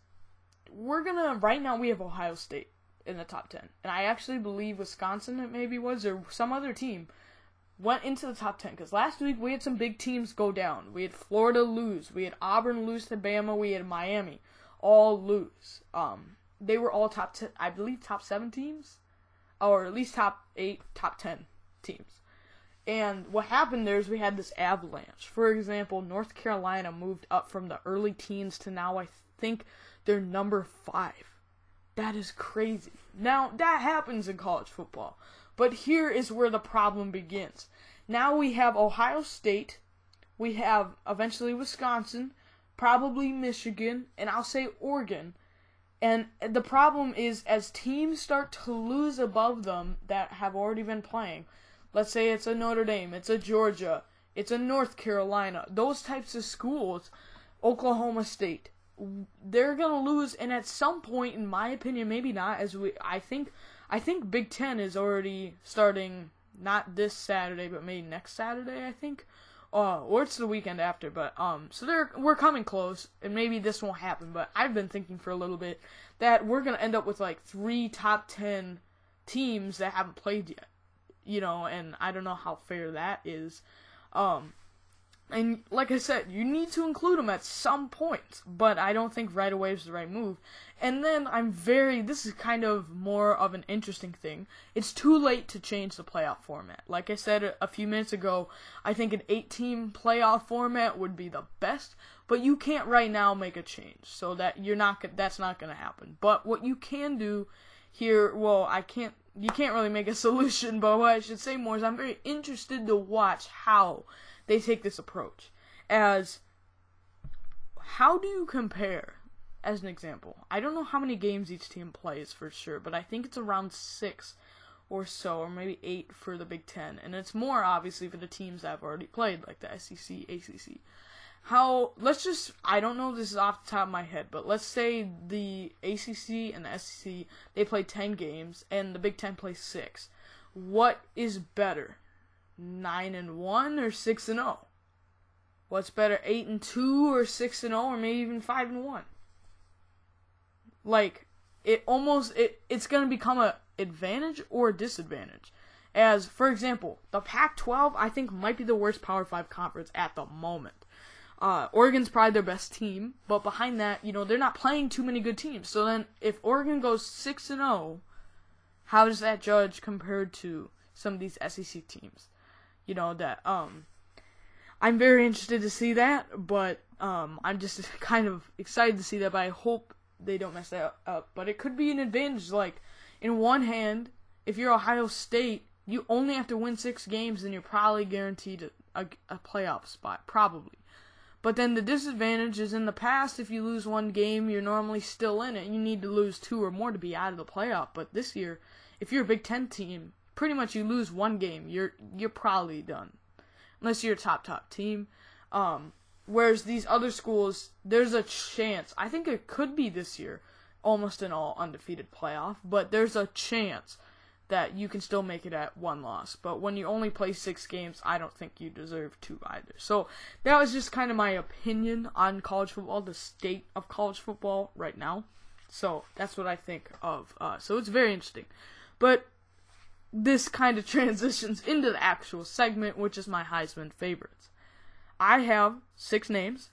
we're going to, right now we have Ohio State in the top ten. And I actually believe Wisconsin, it maybe was, or some other team, went into the top ten. Because last week we had some big teams go down. We had Florida lose. We had Auburn lose to Bama. We had Miami all lose. Um... They were all top, ten, I believe, top seven teams, or at least top eight, top ten teams. And what happened there is we had this avalanche. For example, North Carolina moved up from the early teens to now I think they're number five. That is crazy. Now, that happens in college football, but here is where the problem begins. Now we have Ohio State, we have eventually Wisconsin, probably Michigan, and I'll say Oregon. And the problem is, as teams start to lose above them that have already been playing, let's say it's a Notre Dame, it's a Georgia, it's a North Carolina, those types of schools, Oklahoma State, they're going to lose, and at some point, in my opinion, maybe not, as we, I think, I think Big Ten is already starting, not this Saturday, but maybe next Saturday, I think, Uh, or it's the weekend after, but, um, so they're, we're coming close, and maybe this won't happen, but I've been thinking for a little bit that we're going to end up with, like, three top ten teams that haven't played yet, you know, and I don't know how fair that is. Um, and like I said, you need to include them at some point, but I don't think right away is the right move. And then I'm very, this is kind of more of an interesting thing. It's too late to change the playoff format. Like I said a few minutes ago, I think an eight-team playoff format would be the best, but you can't right now make a change, so that you're not, that's not going to happen. But what you can do here, well, I can't, you can't really make a solution, but what I should say more is I'm very interested to watch how they take this approach. As, how do you compare, as an example, I don't know how many games each team plays for sure, but I think it's around six or so, or maybe eight for the Big Ten, and it's more, obviously, for the teams that have already played, like the S E C, A C C. How, let's just, I don't know if this is off the top of my head, but let's say the A C C and the S E C, they play ten games, and the Big Ten plays six. What is better? nine and one or six and oh? What's better, eight and two or six and oh, or maybe even five and one? Like, it almost, it it's going to become a advantage or a disadvantage. As, for example, the Pac twelve, I think, might be the worst Power five conference at the moment. Uh, Oregon's probably their best team, but behind that, you know, they're not playing too many good teams. So then, if Oregon goes six and oh, how does that judge compared to some of these S E C teams? You know, that, um, I'm very interested to see that, but, um, I'm just kind of excited to see that, but I hope they don't mess that up. But it could be an advantage, like, in one hand, if you're Ohio State, you only have to win six games, then you're probably guaranteed a, a, a playoff spot, probably. But then the disadvantage is in the past, if you lose one game, you're normally still in it. You need to lose two or more to be out of the playoff. But this year, if you're a Big Ten team, pretty much you lose one game, you're you're probably done. Unless you're a top, top team. Um, whereas these other schools, there's a chance. I think it could be this year, almost an all-undefeated playoff. But there's a chance that you can still make it at one loss. But when you only play six games, I don't think you deserve two either. So that was just kind of my opinion on college football, the state of college football right now. So that's what I think of. Uh, so it's very interesting. But this kind of transitions into the actual segment, which is my Heisman favorites. I have six names.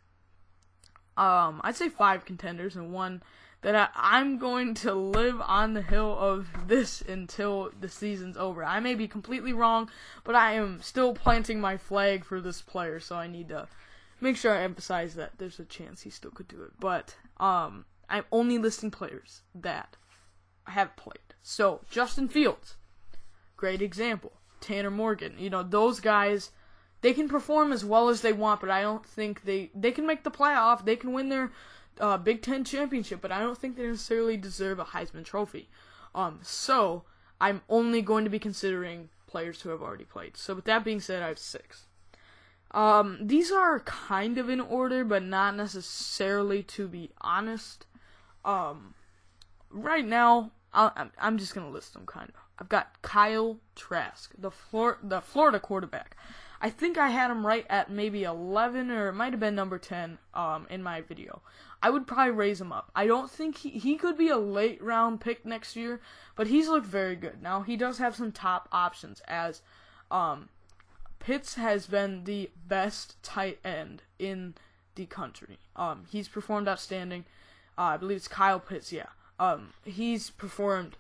Um, I'd say five contenders and one that I, I'm going to live on the hill of this until the season's over. I may be completely wrong, but I am still planting my flag for this player, so I need to make sure I emphasize that there's a chance he still could do it. But um, I'm only listing players that have played. So, Justin Fields, great example. Tanner Morgan, you know, those guys, they can perform as well as they want, but I don't think they, they can make the playoff, they can win their Uh, Big Ten championship, but I don't think they necessarily deserve a Heisman Trophy. Um, so, I'm only going to be considering players who have already played. So, with that being said, I have six. Um, these are kind of in order, but not necessarily, to be honest. Um, right now, I'll, I'm just going to list them, kind of. I've got Kyle Trask, the, Flor- the Florida quarterback. I think I had him right at maybe eleven, or it might have been number ten um, in my video. I would probably raise him up. I don't think he, he could be a late round pick next year, but he's looked very good. Now, he does have some top options, as um, Pitts has been the best tight end in the country. Um, he's performed outstanding. Uh, I believe it's Kyle Pitts, yeah. Um, he's performed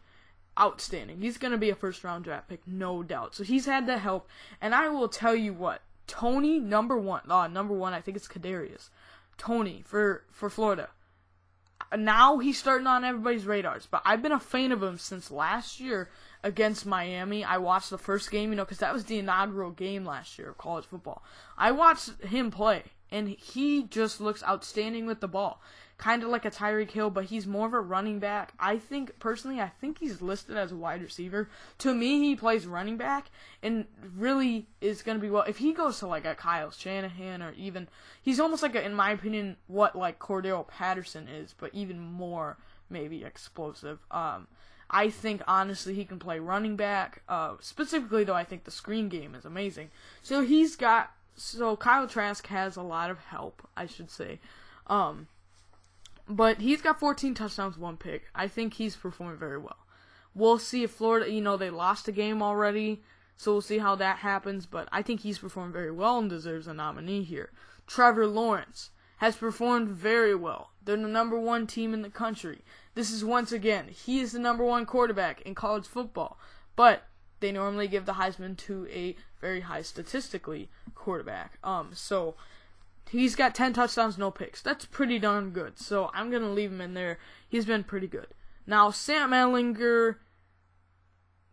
outstanding. He's going to be a first-round draft pick, no doubt. So he's had the help, and I will tell you what. Tony, number one. Uh, number one, I think it's Kadarius. Tony, for, for Florida. Now he's starting on everybody's radars, but I've been a fan of him since last year against Miami. I watched the first game, you know, because that was the inaugural game last year of college football. I watched him play, and he just looks outstanding with the ball. Kind of like a Tyreek Hill, but he's more of a running back. I think, personally, I think he's listed as a wide receiver. To me, he plays running back, and really is going to be, well, if he goes to, like, a Kyle Shanahan, or even, he's almost like, a, in my opinion, what, like, Cordero Patterson is, but even more, maybe, explosive. Um, I think, honestly, he can play running back. Uh, specifically, though, I think the screen game is amazing. So, he's got, so, Kyle Trask has a lot of help, I should say. Um... But he's got fourteen touchdowns, one pick. I think he's performing very well. We'll see if Florida, you know, they lost a game already, so we'll see how that happens. But I think he's performed very well and deserves a nominee here. Trevor Lawrence has performed very well. They're the number one team in the country. This is, once again, he is the number one quarterback in college football. But they normally give the Heisman to a very high statistically quarterback. Um, so he's got ten touchdowns, no picks. That's pretty darn good. So I'm going to leave him in there. He's been pretty good. Now, Sam Ehlinger,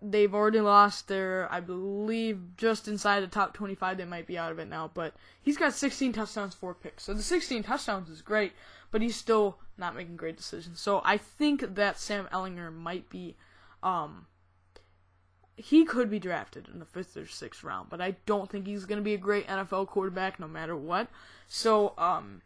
they've already lost their, I believe, just inside the top twenty-five. They might be out of it now, but he's got sixteen touchdowns, four picks. So the sixteen touchdowns is great, but he's still not making great decisions. So I think that Sam Ehlinger might be, um, he could be drafted in the fifth or sixth round, but I don't think he's going to be a great N F L quarterback no matter what. So, um,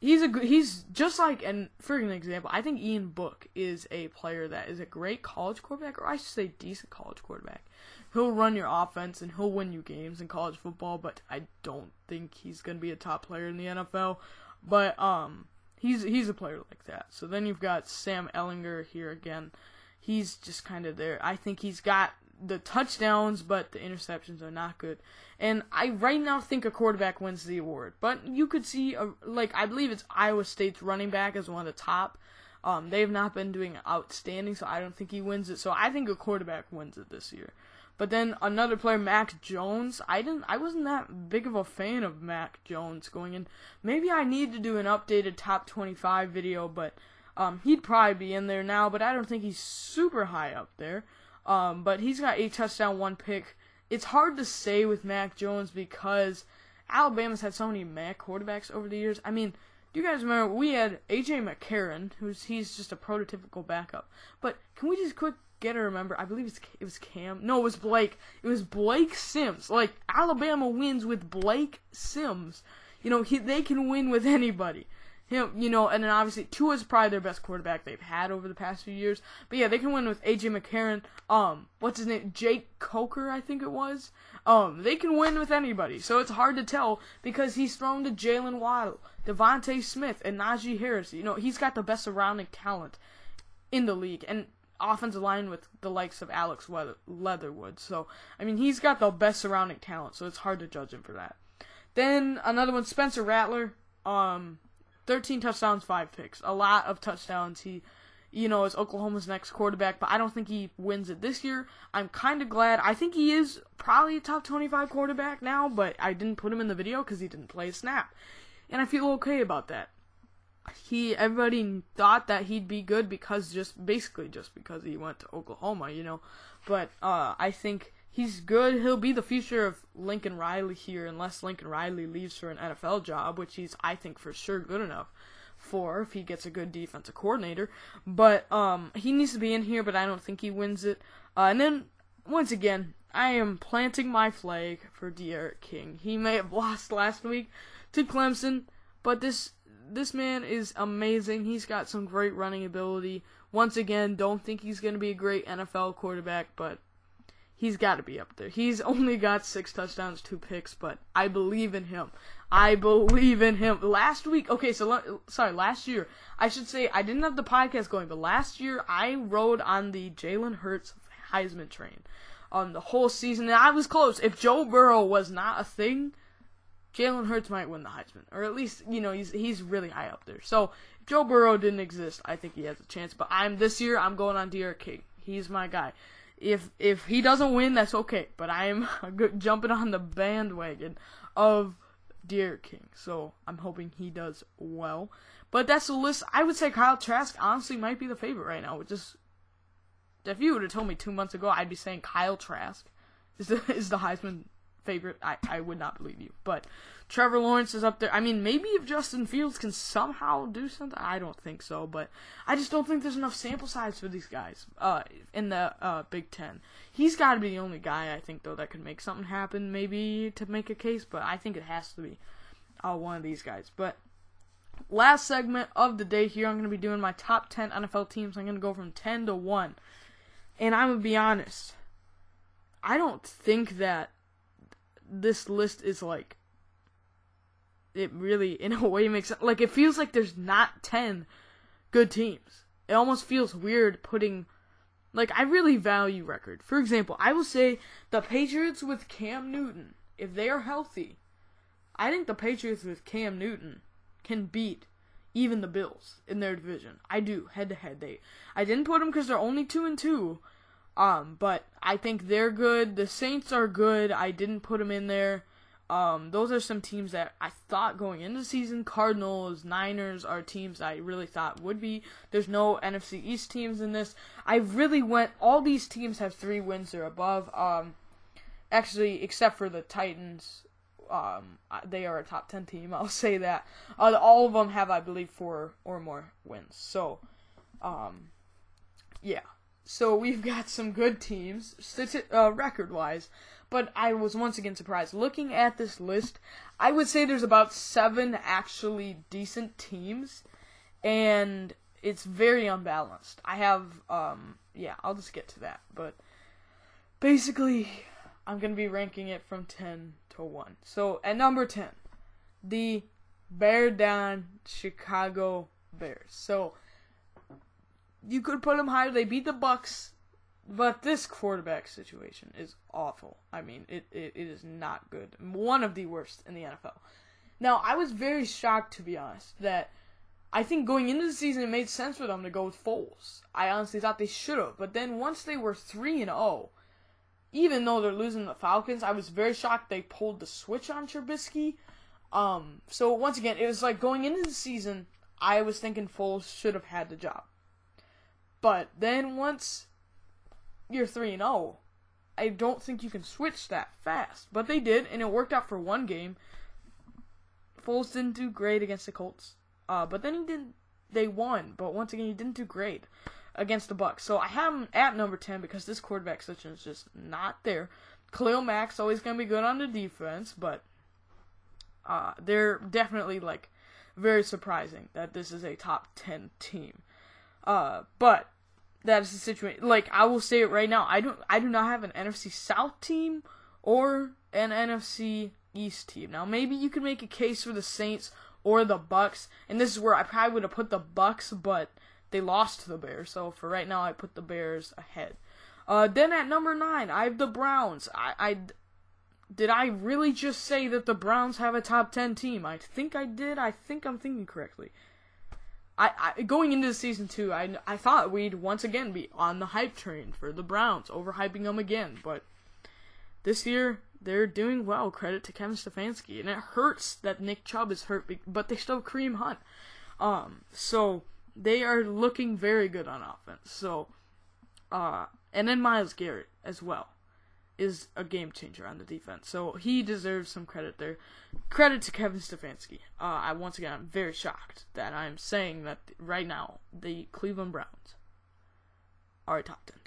he's a, he's just like, and for an example, I think Ian Book is a player that is a great college quarterback, or I should say decent college quarterback. He'll run your offense, and he'll win you games in college football, but I don't think he's going to be a top player in the N F L. But um, he's he's a player like that. So then you've got Sam Ehlinger here again. He's just kind of there. I think he's got the touchdowns, but the interceptions are not good. And I right now think a quarterback wins the award. But you could see, a, like, I believe it's Iowa State's running back is one of the top. Um, they've not been doing outstanding, so I don't think he wins it. So I think a quarterback wins it this year. But then another player, Mac Jones. I didn't, I wasn't that big of a fan of Mac Jones going in. Maybe I need to do an updated top twenty-five video, but um, he'd probably be in there now. But I don't think he's super high up there. Um, but he's got eight touchdown, one pick. It's hard to say with Mac Jones because Alabama's had so many Mac quarterbacks over the years. I mean, do you guys remember we had A J McCarron, who's he's just a prototypical backup. But can we just quick get a remember? I believe it's, it was Cam. No, it was Blake. It was Blake Sims. Like Alabama wins with Blake Sims. You know, he, they can win with anybody. Him, you know, and then obviously Tua's probably their best quarterback they've had over the past few years. But yeah, they can win with A J McCarron. Um, what's his name? Jake Coker, I think it was. Um, they can win with anybody. So it's hard to tell because he's thrown to Jalen Waddle, Devontae Smith, and Najee Harris. You know, he's got the best surrounding talent in the league, and offensive line with the likes of Alex Leatherwood. So I mean, he's got the best surrounding talent. So it's hard to judge him for that. Then another one, Spencer Rattler. Um. thirteen touchdowns, five picks. A lot of touchdowns. He, you know, is Oklahoma's next quarterback, but I don't think he wins it this year. I'm kind of glad. I think he is probably a top twenty-five quarterback now, but I didn't put him in the video because he didn't play a snap. And I feel okay about that. He, everybody thought that he'd be good because just, basically just because he went to Oklahoma, you know. But uh, I think he's good. He'll be the future of Lincoln Riley here, unless Lincoln Riley leaves for an N F L job, which he's, I think, for sure good enough for if he gets a good defensive coordinator. But um, he needs to be in here, but I don't think he wins it. Uh, and then, once again, I am planting my flag for De'Aaron King. He may have lost last week to Clemson, but this this man is amazing. He's got some great running ability. Once again, don't think he's going to be a great N F L quarterback, but he's got to be up there. He's only got six touchdowns, two picks, but I believe in him. I believe in him. Last week, okay, so, le- sorry, last year, I should say, I didn't have the podcast going, but last year, I rode on the Jalen Hurts Heisman train um, the whole season, and I was close. If Joe Burrow was not a thing, Jalen Hurts might win the Heisman, or at least, you know, he's he's really high up there. So, if Joe Burrow didn't exist, I think he has a chance, but I'm this year, I'm going on De'Aaron King. He's my guy. If if he doesn't win, that's okay. But I am jumping on the bandwagon of De'Aaron King. So I'm hoping he does well. But that's the list. I would say Kyle Trask honestly might be the favorite right now. Which is, if you would have told me two months ago, I'd be saying Kyle Trask is the, is the Heisman favorite. I, I would not believe you. But Trevor Lawrence is up there. I mean, maybe if Justin Fields can somehow do something. I don't think so, but I just don't think there's enough sample size for these guys uh, in the uh, Big Ten. He's got to be the only guy, I think, though, that could make something happen, maybe to make a case, but I think it has to be uh, one of these guys. But last segment of the day here, I'm going to be doing my top ten N F L teams. I'm going to go from ten to one, and I'm going to be honest. I don't think that this list is like, it really in a way makes, like, it feels like there's not ten good teams. It almost feels weird putting... Like, I really value record. For example, I will say the Patriots with Cam Newton, if they are healthy, I think the Patriots with Cam Newton can beat even the Bills in their division. I do, head-to-head. They, I didn't put them because they're only two and two, um, but I think they're good. The Saints are good. I didn't put them in there. Um, those are some teams that I thought going into the season. Cardinals, Niners are teams I really thought would be. There's no N F C East teams in this. I really went, all these teams have three wins or above. Um, actually, except for the Titans, um, they are a top ten team, I'll say that. Uh, all of them have, I believe, four or more wins. So, um, yeah. So we've got some good teams, stati- uh, record-wise, but I was once again surprised. Looking at this list, I would say there's about seven actually decent teams, and it's very unbalanced. I have, um, yeah, I'll just get to that, but basically, I'm going to be ranking it from ten to one. So, at number ten, the Bear Down Chicago Bears. So, you could put them higher. They beat the Bucks, but this quarterback situation is awful. I mean, it, it, it is not good. One of the worst in the N F L. Now, I was very shocked, to be honest, that I think going into the season, it made sense for them to go with Foles. I honestly thought they should have, but then once they were three and oh, even though they're losing the Falcons, I was very shocked they pulled the switch on Trubisky. Um, so, once again, it was like going into the season, I was thinking Foles should have had the job. But then once you're three and oh, I don't think you can switch that fast. But they did, and it worked out for one game. Foles didn't do great against the Colts. Uh, but then he didn't. They won, but once again, he didn't do great against the Bucks. So I have him at number ten because this quarterback situation is just not there. Khalil Mack's always going to be good on the defense, but uh, they're definitely, like, very surprising that this is a top ten team. Uh, but that is the situation. Like, I will say it right now. I don't. I do not have an N F C South team or an N F C East team. Now, maybe you can make a case for the Saints or the Bucks. And this is where I probably would have put the Bucks, but they lost to the Bears. So for right now, I put the Bears ahead. Uh, then at number nine, I have the Browns. I, I did I really just say that the Browns have a top ten team? I think I did. I think I'm thinking correctly. I, I, going into the season two, I, I thought we'd once again be on the hype train for the Browns, overhyping them again, but this year, they're doing well, credit to Kevin Stefanski, and it hurts that Nick Chubb is hurt, but they still have Kareem Hunt, um, so they are looking very good on offense, so, uh, and then Myles Garrett as well is a game changer on the defense, so he deserves some credit there. Credit to Kevin Stefanski. Uh, I once again, I'm very shocked that I'm saying that th- right now the Cleveland Browns are a top ten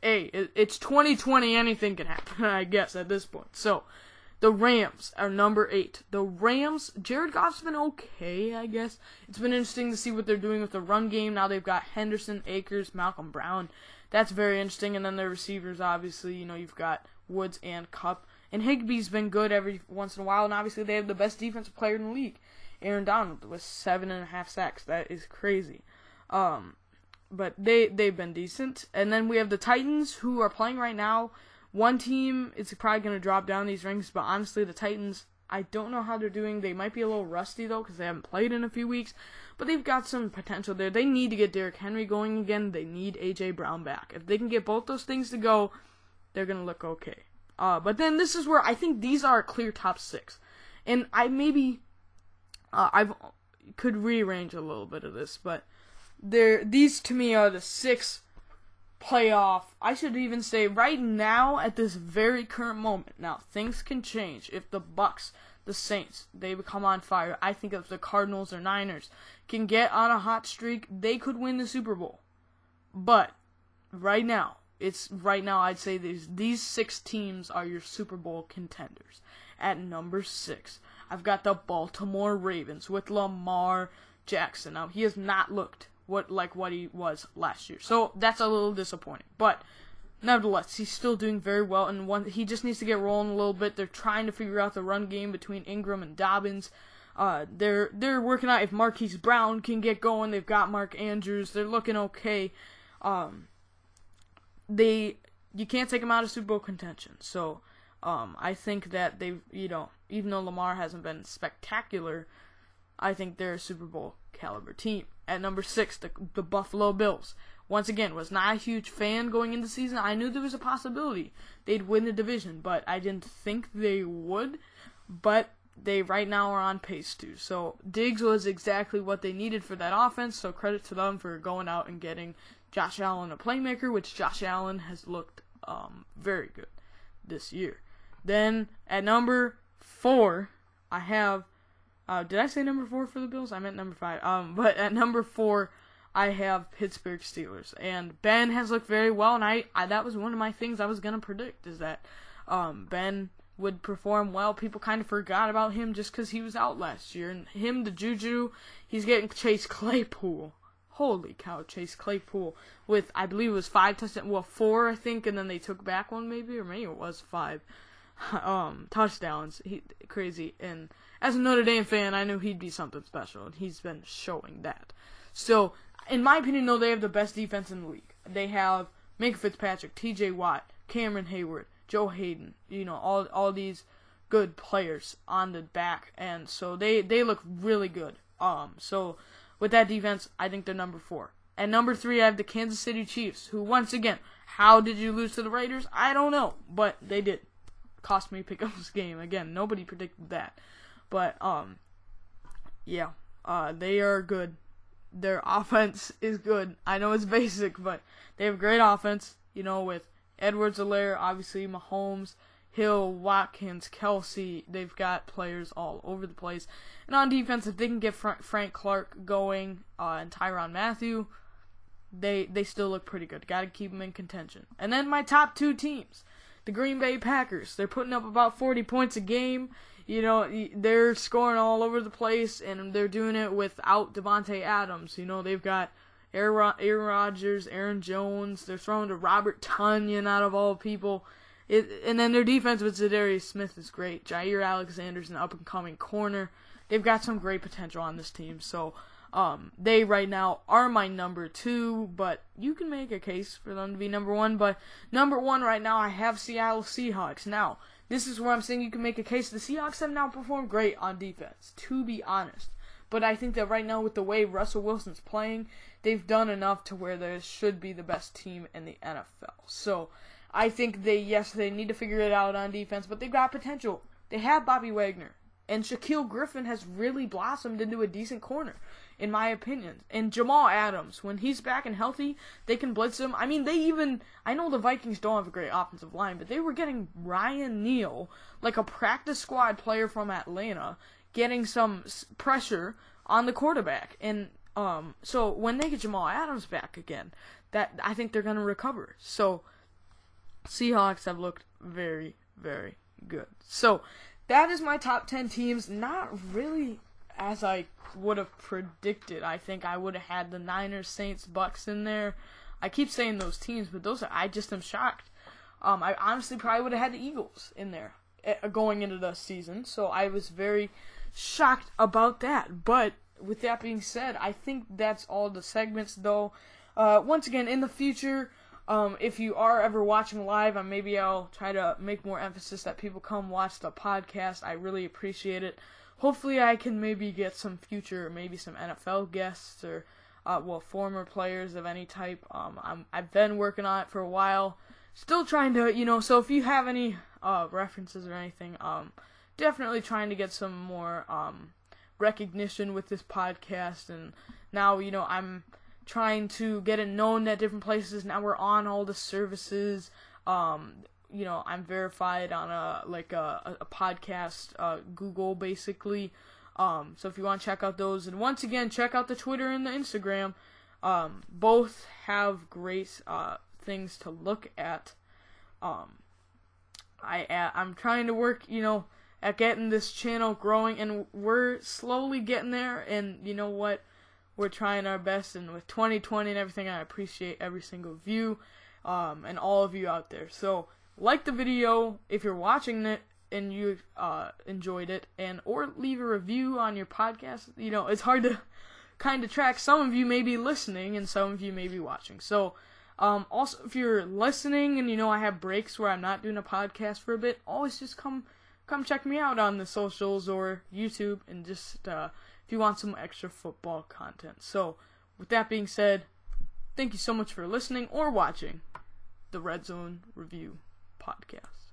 team. Hey, it, it's twenty twenty. Anything can happen, I guess, at this point. So, the Rams are number eight. The Rams, Jared Goff's been okay, I guess. It's been interesting to see what they're doing with the run game. Now they've got Henderson, Akers, Malcolm Brown. That's very interesting, and then their receivers, obviously, you know, you've got Woods and Kupp, and Higbee's been good every once in a while, and obviously they have the best defensive player in the league, Aaron Donald, with seven and a half sacks. That is crazy, um, but they, they've been decent, and then we have the Titans, who are playing right now. One team is probably going to drop down these rings, but honestly, the Titans, I don't know how they're doing. They might be a little rusty, though, because they haven't played in a few weeks. But they've got some potential there. They need to get Derrick Henry going again. They need A J Brown back. If they can get both those things to go, they're going to look okay. Uh, but then this is where I think these are a clear top six. And I maybe uh, I could rearrange a little bit of this. But these, to me, are the six playoff. I should even say right now at this very current moment. Now, things can change if the Bucks, the Saints, they become on fire. I think if the Cardinals or Niners can get on a hot streak, they could win the Super Bowl. But right now, it's right now I'd say these these six teams are your Super Bowl contenders. At number six, I've got the Baltimore Ravens with Lamar Jackson. Now, he has not looked what like what he was last year. So that's a little disappointing. But nevertheless, he's still doing very well, and one, he just needs to get rolling a little bit. They're trying to figure out the run game between Ingram and Dobbins. Uh, they're they're working out if Marquise Brown can get going. They've got Mark Andrews. They're looking okay. Um, they you can't take them out of Super Bowl contention. So um, I think that they you know even though Lamar hasn't been spectacular, I think they're a Super Bowl caliber team. At number six, the the Buffalo Bills. Once again, was not a huge fan going into the season. I knew there was a possibility they'd win the division, but I didn't think they would. But they right now are on pace to. So Diggs was exactly what they needed for that offense, so credit to them for going out and getting Josh Allen a playmaker, which Josh Allen has looked um, very good this year. Then at number four, I have... Uh, did I say number four for the Bills? I meant number five. Um, but at number four... I have Pittsburgh Steelers, and Ben has looked very well, and I, I that was one of my things I was going to predict, is that um, Ben would perform well. People kind of forgot about him just because he was out last year, and him, the Juju, he's getting Chase Claypool. Holy cow, Chase Claypool, with, I believe it was five touchdowns, well, four, I think, and then they took back one, maybe, or maybe it was five um, touchdowns. He crazy, and as a Notre Dame fan, I knew he'd be something special, and he's been showing that. So, in my opinion, though, they have the best defense in the league. They have Minka Fitzpatrick, T J Watt, Cameron Hayward, Joe Hayden, you know, all all these good players on the back. And so they, they look really good. Um, So with that defense, I think they're number four. At number three, I have the Kansas City Chiefs, who, once again, how did you lose to the Raiders? I don't know, but they did. Cost me Pickums game. Again, nobody predicted that. But, um, yeah, uh, they are good. Their offense is good. I know it's basic, but they have great offense, you know, with Edwards-Helaire, obviously, Mahomes, Hill, Watkins, Kelsey. They've got players all over the place. And on defense, if they can get Fra- Frank Clark going uh, and Tyrann Mathieu, they they still look pretty good. Got to keep them in contention. And then my top two teams, the Green Bay Packers. They're putting up about forty points a game. You know, they're scoring all over the place, and they're doing it without Devontae Adams. You know, they've got Aaron Rodgers, Aaron Jones. They're throwing to Robert Tonyan out of all people. It, and then their defense with Zadarius Smith is great. Jair Alexander's an up-and-coming corner. They've got some great potential on this team. So, um, they right now are my number two, but you can make a case for them to be number one. But number one right now, I have Seattle Seahawks. Now, this is where I'm saying you can make a case. The Seahawks have now performed great on defense, to be honest. But I think that right now, with the way Russell Wilson's playing, they've done enough to where they should be the best team in the N F L. So, I think they, yes, they need to figure it out on defense, but they've got potential. They have Bobby Wagner. And Shaquille Griffin has really blossomed into a decent corner, in my opinion. And Jamal Adams, when he's back and healthy, they can blitz him. I mean, they even, I know the Vikings don't have a great offensive line, but they were getting Ryan Neal, like a practice squad player from Atlanta, getting some pressure on the quarterback. And um, so when they get Jamal Adams back again, that I think they're going to recover. So Seahawks have looked very, very good. So that is my top ten teams. Not really as I would have predicted. I think I would have had the Niners, Saints, Bucks in there. I keep saying those teams, but those are, I just am shocked. Um, I honestly probably would have had the Eagles in there going into the season, so I was very shocked about that. But with that being said, I think that's all the segments, though. Uh, once again, in the future, Um, if you are ever watching live, I maybe I'll try to make more emphasis that people come watch the podcast. I really appreciate it. Hopefully I can maybe get some future, maybe some N F L guests or, uh, well, former players of any type. Um, I'm, I've been working on it for a while. Still trying to, you know, so if you have any, uh, references or anything, um, definitely trying to get some more, um, recognition with this podcast. And now, you know, I'm trying to get it known at different places. Now we're on all the services. Um, you know, I'm verified on a, like a, a podcast, uh, Google basically. Um, so if you want to check out those, and once again, check out the Twitter and the Instagram. Um, both have great, uh, things to look at. Um, I, I'm trying to work, you know, at getting this channel growing, and we're slowly getting there. And you know what? We're trying our best, and with twenty twenty and everything, I appreciate every single view, um, and all of you out there. So, like the video if you're watching it, and you've uh, enjoyed it, and or leave a review on your podcast. You know, it's hard to kind of track. Some of you may be listening, and some of you may be watching. So, um, also, if you're listening, and you know I have breaks where I'm not doing a podcast for a bit, always just come come check me out on the socials or YouTube, and just uh, if you want some extra football content. So, with that being said, thank you so much for listening or watching the Red Zone Review Podcast.